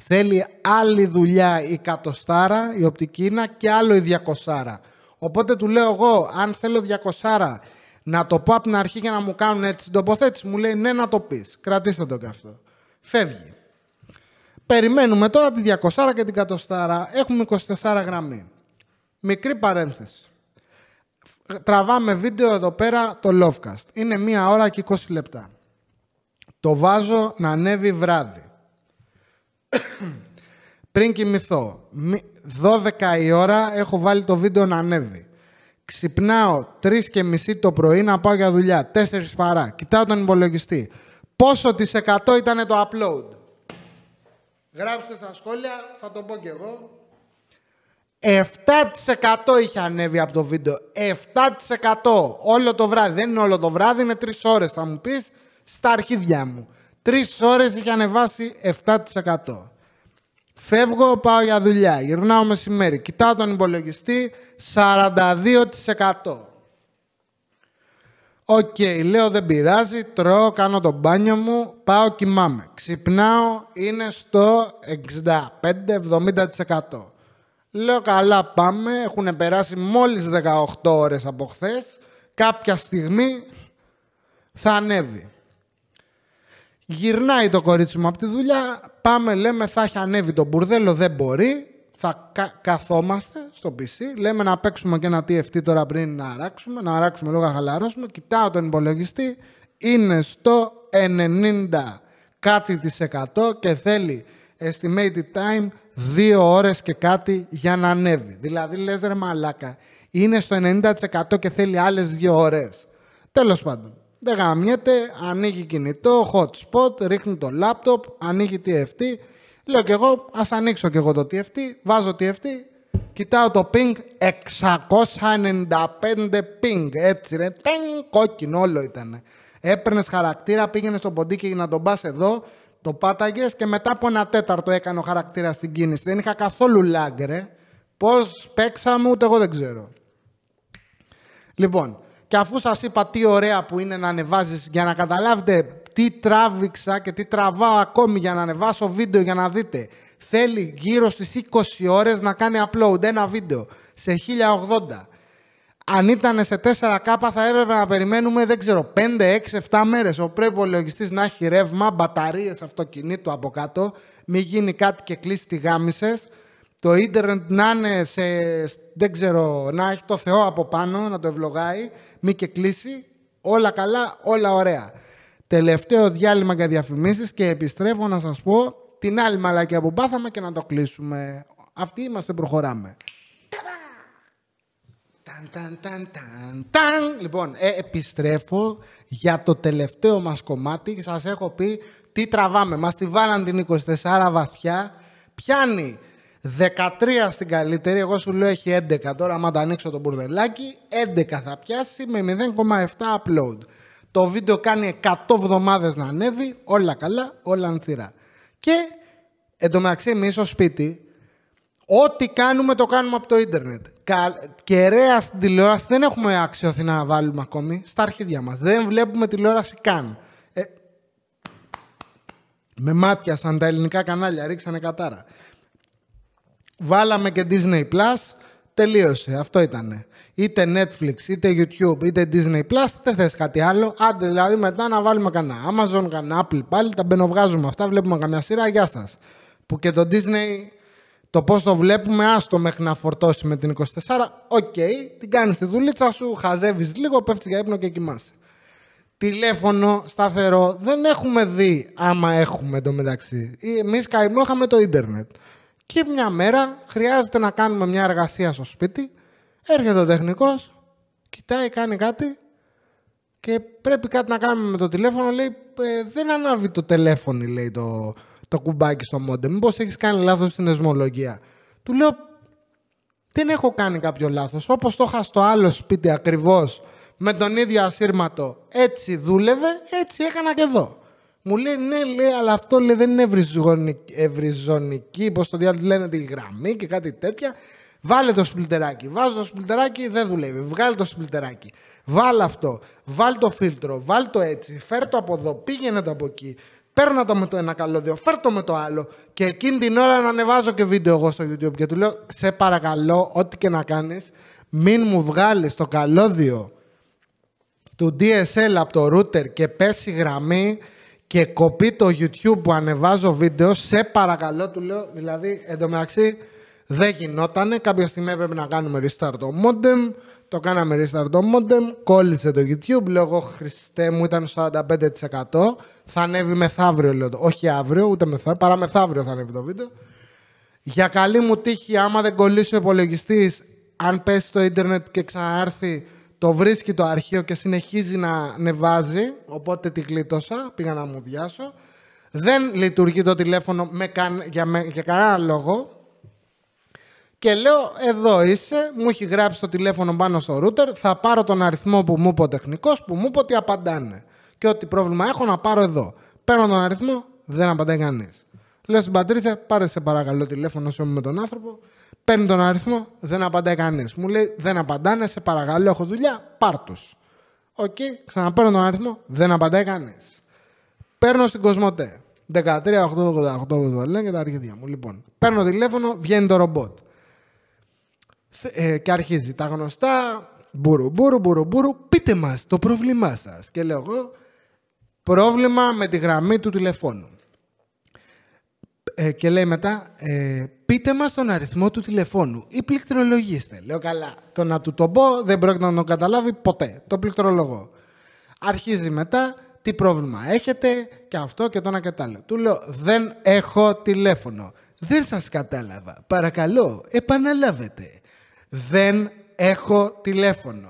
Θέλει άλλη δουλειά η 100 στάρα, η οπτική ίνα, και άλλο η 200 στάρα. Οπότε του λέω εγώ, αν θέλω 200 στάρα, να το πω από την αρχή για να μου κάνουν έτσι την τοποθέτηση? Μου λέει ναι, να το πεις. Κρατήστε το και αυτό. Φεύγει. Περιμένουμε τώρα τη 200 και την 100 στάρα. Έχουμε 24 γραμμή. Μικρή παρένθεση. Τραβάμε βίντεο εδώ πέρα, το Lovecast. Είναι 1 ώρα και 20 λεπτά. Το βάζω να ανέβει βράδυ. Πριν κοιμηθώ, 12 η ώρα έχω βάλει το βίντεο να ανέβει. Ξυπνάω 3:30 το πρωί να πάω για δουλειά. 4 παρά. Κοιτάω τον υπολογιστή. Πόσο της 100 ήταν το upload? Γράψτε στα σχόλια, θα το πω κι εγώ. 7% είχε ανέβει από το βίντεο. 7% όλο το βράδυ. Δεν είναι όλο το βράδυ, είναι 3 ώρες θα μου πεις, στα αρχίδια μου. Τρεις ώρες είχε ανεβάσει 7%. Φεύγω, πάω για δουλειά. Γυρνάω μεσημέρι. Κοιτάω τον υπολογιστή, 42%. Οκ, λέω δεν πειράζει, τρώω, κάνω το μπάνιο μου, πάω, κοιμάμαι. Ξυπνάω, είναι στο 65-70%. Λέω καλά πάμε, έχουν περάσει μόλις 18 ώρες από χθες. Κάποια στιγμή θα ανέβει. Γυρνάει το κορίτσι μου από τη δουλειά, πάμε, λέμε θα έχει ανέβει το μπουρδέλο, δεν μπορεί. Θα καθόμαστε στο PC, λέμε να παίξουμε και ένα TFT τώρα πριν να αράξουμε λίγο, να χαλαρώσουμε. Κοιτάω τον υπολογιστή, είναι στο 90% και θέλει estimated time 2 ώρες και κάτι για να ανέβει. Δηλαδή λες ρε μαλάκα, είναι στο 90% και θέλει άλλες 2 ώρες. Τέλος πάντων, δεν γαμιέται, ανοίγει κινητό, hotspot, ρίχνει το laptop, ανοίγει TFT. Λέω και εγώ, ας ανοίξω και εγώ το TFT, βάζω TFT, κοιτάω το ping, 695 ping, έτσι ρε, τεν, κόκκινο όλο ήταν. Έπαιρνες χαρακτήρα, πήγαινε στο ποντίκι να τον πας εδώ, το πάταγες και μετά από 1/4 έκανε ο χαρακτήρας στην κίνηση. Δεν είχα καθόλου lag ρε, πώς παίξαμε ούτε εγώ δεν ξέρω. Λοιπόν, και αφού σας είπα τι ωραία που είναι να ανεβάζεις για να καταλάβετε τι τράβηξα και τι τραβάω ακόμη για να ανεβάσω βίντεο για να δείτε. Θέλει γύρω στις 20 ώρες να κάνει upload ένα βίντεο σε 1080. Αν ήταν σε 4K θα έπρεπε να περιμένουμε δεν ξέρω 5, 6, 7 μέρες. Ο προϋπολογιστής να έχει ρεύμα, μπαταρίες αυτοκινήτου από κάτω. Μην γίνει κάτι και κλείσει τη γάμισες. Το ίντερνετ να είναι σε, δεν ξέρω, να έχει το Θεό από πάνω, να το ευλογάει. Μην και κλείσει. Όλα καλά, όλα ωραία. Τελευταίο διάλειμμα για διαφημίσεις και επιστρέφω να σας πω την άλλη μαλακιά που πάθαμε και να το κλείσουμε. Αυτοί είμαστε, προχωράμε. Λοιπόν, επιστρέφω για το τελευταίο μας κομμάτι και σας έχω πει τι τραβάμε. Μας τη βάλαν την 24 βαθιά, πιάνει 13 στην καλύτερη, εγώ σου λέω έχει 11. Τώρα άμα τα ανοίξω το μπουρδελάκι, 11 θα πιάσει με 0,7 upload. Το βίντεο κάνει 100 εβδομάδες να ανέβει, όλα καλά, όλα ανθυρά. Και εντωμεταξύ εμείς στο σπίτι, ό,τι κάνουμε το κάνουμε από το ίντερνετ. Κεραία στην τηλεόραση δεν έχουμε αξιωθεί να βάλουμε ακόμη στα αρχίδια μας. Δεν βλέπουμε τηλεόραση καν. Με μάτια σαν τα ελληνικά κανάλια, ρίξανε κατάρα. Βάλαμε και Disney Plus, τελείωσε, αυτό ήτανε. Είτε Netflix, είτε YouTube, είτε Disney Plus, δεν θες κάτι άλλο. Άντε δηλαδή μετά να βάλουμε κανένα Amazon, κανένα Apple πάλι, τα μπαινοβγάζουμε αυτά, βλέπουμε καμιά σειρά, γεια σας. Που και το Disney, το πώς το βλέπουμε, άστο μέχρι να φορτώσει με την 24, οκ, την κάνεις τη δουλίτσα σου, χαζεύεις λίγο, πέφτεις για ύπνο και κοιμάσαι. Τηλέφωνο, σταθερό, δεν έχουμε δει άμα έχουμε εντωμεταξύ. Εμείς καημό είχαμε το ίντερνετ. Και μια μέρα χρειάζεται να κάνουμε μια εργασία στο σπίτι. Έρχεται ο τεχνικός, κοιτάει, κάνει κάτι και πρέπει κάτι να κάνουμε με το τηλέφωνο. Λέει, δεν ανάβει το τηλέφωνο, λέει το κουμπάκι στο μόντε. Μήπως έχεις κάνει λάθος στην εσμολογία. Του λέω, δεν έχω κάνει κάποιο λάθος. Όπως το είχα στο άλλο σπίτι ακριβώς, με τον ίδιο ασύρματο, έτσι δούλευε, έτσι έκανα και εδώ. Μου λέει, ναι, λέει, αλλά αυτό λέει, δεν είναι ευρυζωνική, πώς το διάλειμμα λένε, τη γραμμή και κάτι τέτοια. Βάλε το σπλιτεράκι, βάζω το σπλιτεράκι, δεν δουλεύει. Βγάλε το σπλιτεράκι, βάλε αυτό, βάλε το φίλτρο, βάλε το έτσι, φέρ το από εδώ, πήγαινε το από εκεί, παίρνα το με το ένα καλώδιο, φέρ το με το άλλο. Και εκείνη την ώρα να ανεβάζω και βίντεο εγώ στο YouTube και του λέω, σε παρακαλώ, ό,τι και να κάνεις, μην μου βγάλεις το καλώδιο του DSL από το router και πέσει γραμμή και κοπεί το YouTube που ανεβάζω βίντεο, σε παρακαλώ, του λέω, δηλαδή εντωμεταξύ. Δεν γινότανε, κάποια στιγμή έπρεπε να κάνουμε restart το modem, το κάναμε restart το modem, κόλλησε το YouTube, λέω εγώ Χριστέ μου ήταν 45%, θα ανέβει μεθαύριο, λέω, όχι αύριο, ούτε μεθαύριο, παρά μεθαύριο θα ανέβει το βίντεο. Για καλή μου τύχη, άμα δεν κολλήσει ο υπολογιστής, αν πέσει στο ίντερνετ και ξανάρθει, το βρίσκει το αρχείο και συνεχίζει να ανεβάζει, οπότε τη γλίτωσα, πήγα να μου διάσω. Δεν λειτουργεί το τηλέφωνο για κανένα λόγο. Και λέω, εδώ είσαι, μου έχει γράψει το τηλέφωνο πάνω στο router, θα πάρω τον αριθμό που μου είπε ο τεχνικός, που μου είπε ότι απαντάνε. Και ό,τι πρόβλημα έχω να πάρω εδώ. Παίρνω τον αριθμό, δεν απαντάει κανείς. Λέω στην Πατρίτσια, πάρε σε παρακαλώ τηλέφωνο σου με τον άνθρωπο. Παίρνει τον αριθμό, δεν απαντάει κανείς. Μου λέει, δεν απαντάνε, σε παρακαλώ, έχω δουλειά, πάρ' τους. Οκ, ξαναπαίρνω τον αριθμό, δεν απαντάει κανείς. Παίρνω στην Cosmote. 13.888 λένε και τα αρχιδιά μου. Λοιπόν, παίρνω τηλέφωνο, βγαίνει το ρομπότ. Και αρχίζει τα γνωστά. Μπούρου, πείτε μας το πρόβλημά σας. Και λέω εγώ, πρόβλημα με τη γραμμή του τηλεφώνου. Και λέει μετά, πείτε μας τον αριθμό του τηλεφώνου ή πληκτρολογήστε. Λέω καλά, το να του το πω δεν πρόκειται να το καταλάβει ποτέ. Το πληκτρολογώ. Αρχίζει μετά, τι πρόβλημα έχετε και αυτό και το να κατάλαβα. Του λέω, δεν έχω τηλέφωνο. Δεν σας κατάλαβα. Παρακαλώ, επαναλάβετε. Δεν έχω τηλέφωνο.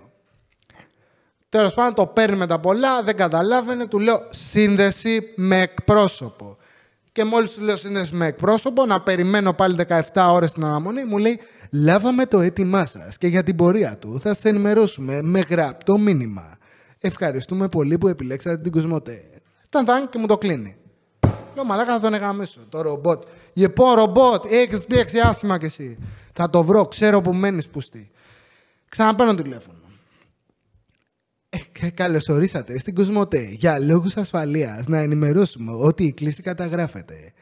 Τέλος πάντων, το παίρνει με τα πολλά, δεν καταλάβαινε. Του λέω, σύνδεση με εκπρόσωπο. Και μόλις του λέω σύνδεση με εκπρόσωπο, να περιμένω πάλι 17 ώρες στην αναμονή, μου λέει, λάβαμε το αίτημά σας και για την πορεία του θα σας ενημερώσουμε με γραπτό μήνυμα. Ευχαριστούμε πολύ που επιλέξατε την Cosmote. Ταν και μου το κλείνει. Λέω, μαλάκα, θα τον εγαμίσω. Το ρομπότ. Λοιπόν, ρομπότ, έχεις μπλέξει άσχημα κι εσύ. Θα το βρω, ξέρω που μένεις, πουστή. Ξαναπαίρνω τηλέφωνο. Καλωσορίσατε στην Cosmote. Για λόγους ασφαλείας να ενημερώσουμε ότι η κλήση καταγράφεται.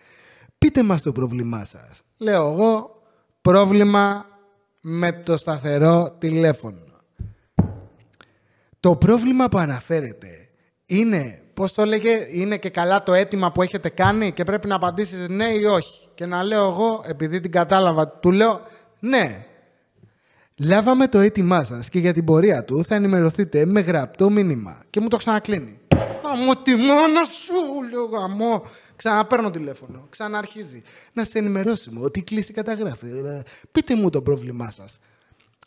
Πείτε μας το πρόβλημά σας. Λέω εγώ, πρόβλημα με το σταθερό τηλέφωνο. Το πρόβλημα που αναφέρεται είναι, πώς το λέγε, είναι και καλά το αίτημα που έχετε κάνει και πρέπει να απαντήσεις ναι ή όχι. Και να λέω εγώ, επειδή την κατάλαβα, του λέω ναι. Λάβαμε το αίτημά σας και για την πορεία του θα ενημερωθείτε με γραπτό μήνυμα. Και μου το ξανακλίνει. Γαμώ τη μάνα σου, λέω γαμώ. Ξαναπαίρνω τηλέφωνο, ξαναρχίζει. Να σε ενημερώσουμε ότι η κλήση καταγράφει. Πείτε μου το πρόβλημά σας.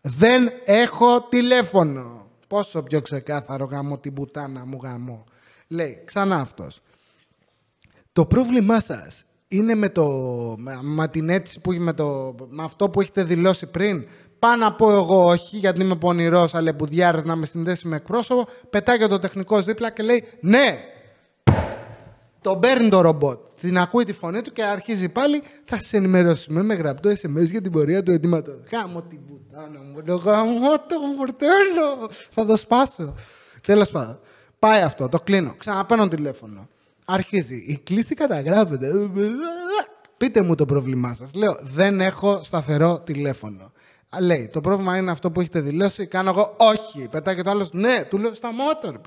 Δεν έχω τηλέφωνο. Πόσο πιο ξεκάθαρο, γαμώ την πουτάνα μου, γαμώ. Λέει, ξανά αυτός. Το πρόβλημά σας είναι με την αίτηση που έχει με αυτό που έχετε δηλώσει πριν. Πάω να πω εγώ όχι, γιατί είμαι πονηρός, αλεπουδιάρης να με συνδέσει με εκπρόσωπο. Πετάει το τεχνικό δίπλα και λέει, ναι. Τον παίρνει το ρομπότ. Την ακούει τη φωνή του και αρχίζει πάλι. Θα σε ενημερώσουμε με γραπτό SMS για την πορεία του αιτήματος. Γάμω την πουτάνα μου, γάμω το μορτέλο. Θα το σπάσω. Τέλος πάντων. Πάει αυτό, το κλείνω. Ξαναπαίρνω τηλέφωνο. Αρχίζει. Η κλήση καταγράφεται. Πείτε μου το πρόβλημά σας. Λέω, δεν έχω σταθερό τηλέφωνο. Λέει, το πρόβλημα είναι αυτό που έχετε δηλώσει. Κάνω εγώ, όχι. Πετάει και το άλλο, ναι. Του λέω, σταμάτα.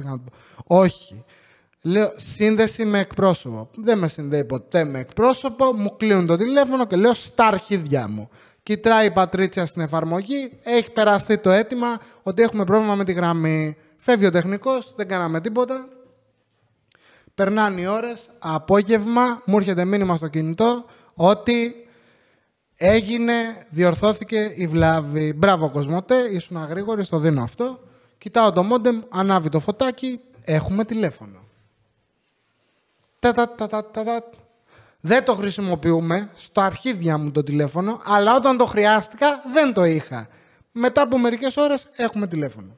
Όχι. Λέω, σύνδεση με εκπρόσωπο. Δεν με συνδέει ποτέ με εκπρόσωπο. Μου κλείνουν το τηλέφωνο και λέω, στα αρχίδια μου. Κοιτάει η Πατρίτσια στην εφαρμογή. Έχει περαστεί το αίτημα ότι έχουμε πρόβλημα με τη γραμμή. Φεύγει ο τεχνικός, δεν κάναμε τίποτα. Περνάνε οι ώρες. Απόγευμα μου έρχεται μήνυμα στο κινητό ότι έγινε, διορθώθηκε η βλάβη. Μπράβο, Cosmote, ήσουν αγρήγοροι, στο δίνω αυτό. Κοιτάω το μόντεμ, ανάβει το φωτάκι, έχουμε τηλέφωνο. Δεν το χρησιμοποιούμε, στο αρχίδια μου το τηλέφωνο, αλλά όταν το χρειάστηκα δεν το είχα. Μετά από μερικές ώρες έχουμε τηλέφωνο.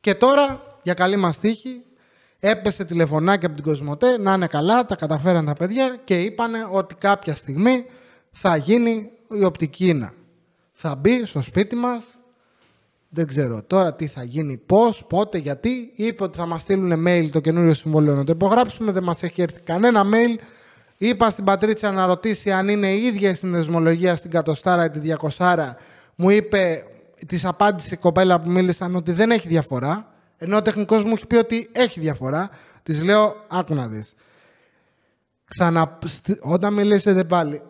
Και τώρα, για καλή μας τύχη, έπεσε τηλεφωνάκι από την Cosmote, να είναι καλά, τα καταφέραν τα παιδιά και είπανε ότι κάποια στιγμή θα γίνει η οπτική ίνα. Θα μπει στο σπίτι μας. Δεν ξέρω τώρα τι θα γίνει, πώς, πότε, γιατί. Είπε ότι θα μας στείλουν mail το καινούριο συμβόλαιο να το υπογράψουμε. Δεν μας έχει έρθει κανένα mail. Είπα στην Πατρίτσια να ρωτήσει αν είναι η ίδια στην δεσμολογία στην κατοστάρα ή τη διακοστάρα. Μου είπε, της απάντησε η κοπέλα που μίλησαν ότι δεν έχει διαφορά. Ενώ ο τεχνικός μου έχει πει ότι έχει διαφορά. Της λέω, άκου να δεις. Όταν μιλήσετε πάλι,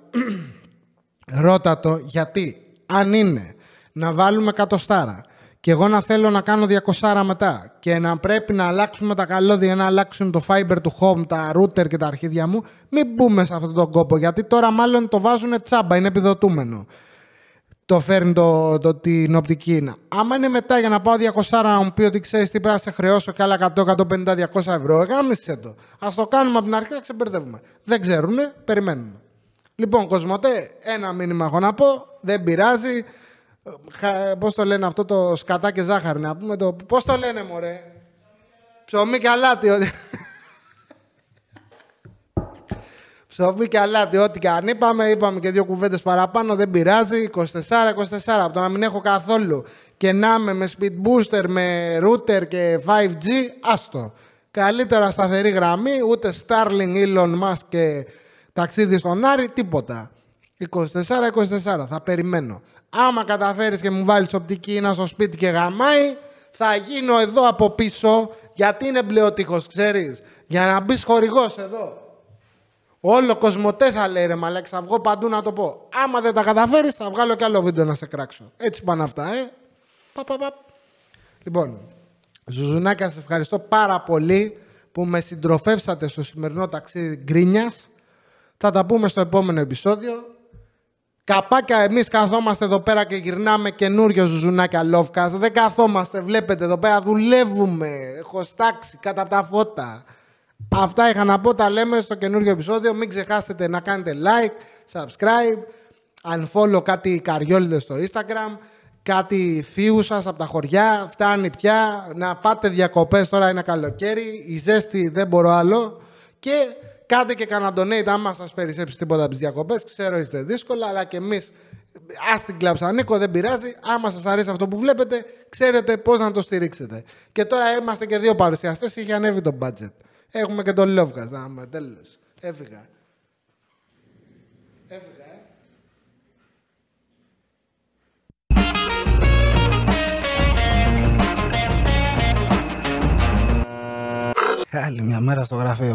ρώτα το γιατί αν είναι να βάλουμε 100 και εγώ να θέλω να κάνω 200 μετά και να πρέπει να αλλάξουμε τα καλώδια, να αλλάξουν το fiber του home, τα router και τα αρχίδια μου, μην μπούμε σε αυτόν τον κόπο γιατί τώρα μάλλον το βάζουν τσάμπα, είναι επιδοτούμενο. Το φέρνει την οπτική ίνα. Άμα είναι μετά για να πάω 200 να μου πει ότι ξέρεις τι πρέπει να σε χρεώσω και άλλα 100, 150, 200 ευρώ, γάμισε το. Ας το κάνουμε από την αρχή να ξεμπερδεύουμε. Δεν ξέρουνε, περιμένουμε. Λοιπόν, Cosmote, ένα μήνυμα έχω να πω, δεν πειράζει. Πώς το λένε αυτό το σκατά και ζάχαρη, να πούμε το. Πώς το λένε, μωρέ. Ψωμί και αλάτι. Στο βγήκε αλάτι, ό,τι και αν είπαμε και δύο κουβέντες παραπάνω, δεν πειράζει. 24-24, από το να μην έχω καθόλου και να είμαι με speed booster, με router και 5G, άστο. Καλύτερα σταθερή γραμμή, ούτε Starlink, Elon Musk και ταξίδι στον Άρη, τίποτα. 24-24, θα περιμένω. Άμα καταφέρεις και μου βάλεις οπτική ίνα στο σπίτι και γαμάει, θα γίνω εδώ από πίσω, γιατί είναι μπλεοτύχος, ξέρεις. Για να μπεις χορηγός εδώ. Όλο Κοσμοτέ θα λέει ρε μαλέξα, θα βγω παντού να το πω. Άμα δεν τα καταφέρεις θα βγάλω κι άλλο βίντεο να σε κράξω. Έτσι πάνε αυτά, Παπαπαπ. Λοιπόν, Ζουζουνάκια, σας ευχαριστώ πάρα πολύ που με συντροφεύσατε στο σημερινό ταξίδι γκρίνιας. Θα τα πούμε στο επόμενο επεισόδιο. Καπάκια, εμείς καθόμαστε εδώ πέρα και γυρνάμε καινούριο Ζουζουνάκια Lovecast. Δεν καθόμαστε, βλέπετε εδώ πέρα, δουλεύουμε, έχω στάξει κατά τα φώτα. Αυτά είχα να πω, τα λέμε στο καινούριο επεισόδιο. Μην ξεχάσετε να κάνετε like, subscribe, unfollow κάτι καριόλιδες στο Instagram, κάτι θείου σας από τα χωριά, φτάνει πια, να πάτε διακοπές, τώρα είναι καλοκαίρι, η ζέστη δεν μπορώ άλλο και κάντε και κανένα donate άμα σας περισσέψει τίποτα από τις διακοπές, ξέρω είστε δύσκολα, αλλά και εμείς ας την κλαψανίκο, δεν πειράζει. Άμα σας αρέσει αυτό που βλέπετε, ξέρετε πώς να το στηρίξετε. Και τώρα είμαστε και δύο παρουσιαστές, είχε ανέβει το budget. Έχουμε και τον Λεύγα, να είμαι τέλος. Έφυγα. Άλλη μια μέρα στο γραφείο.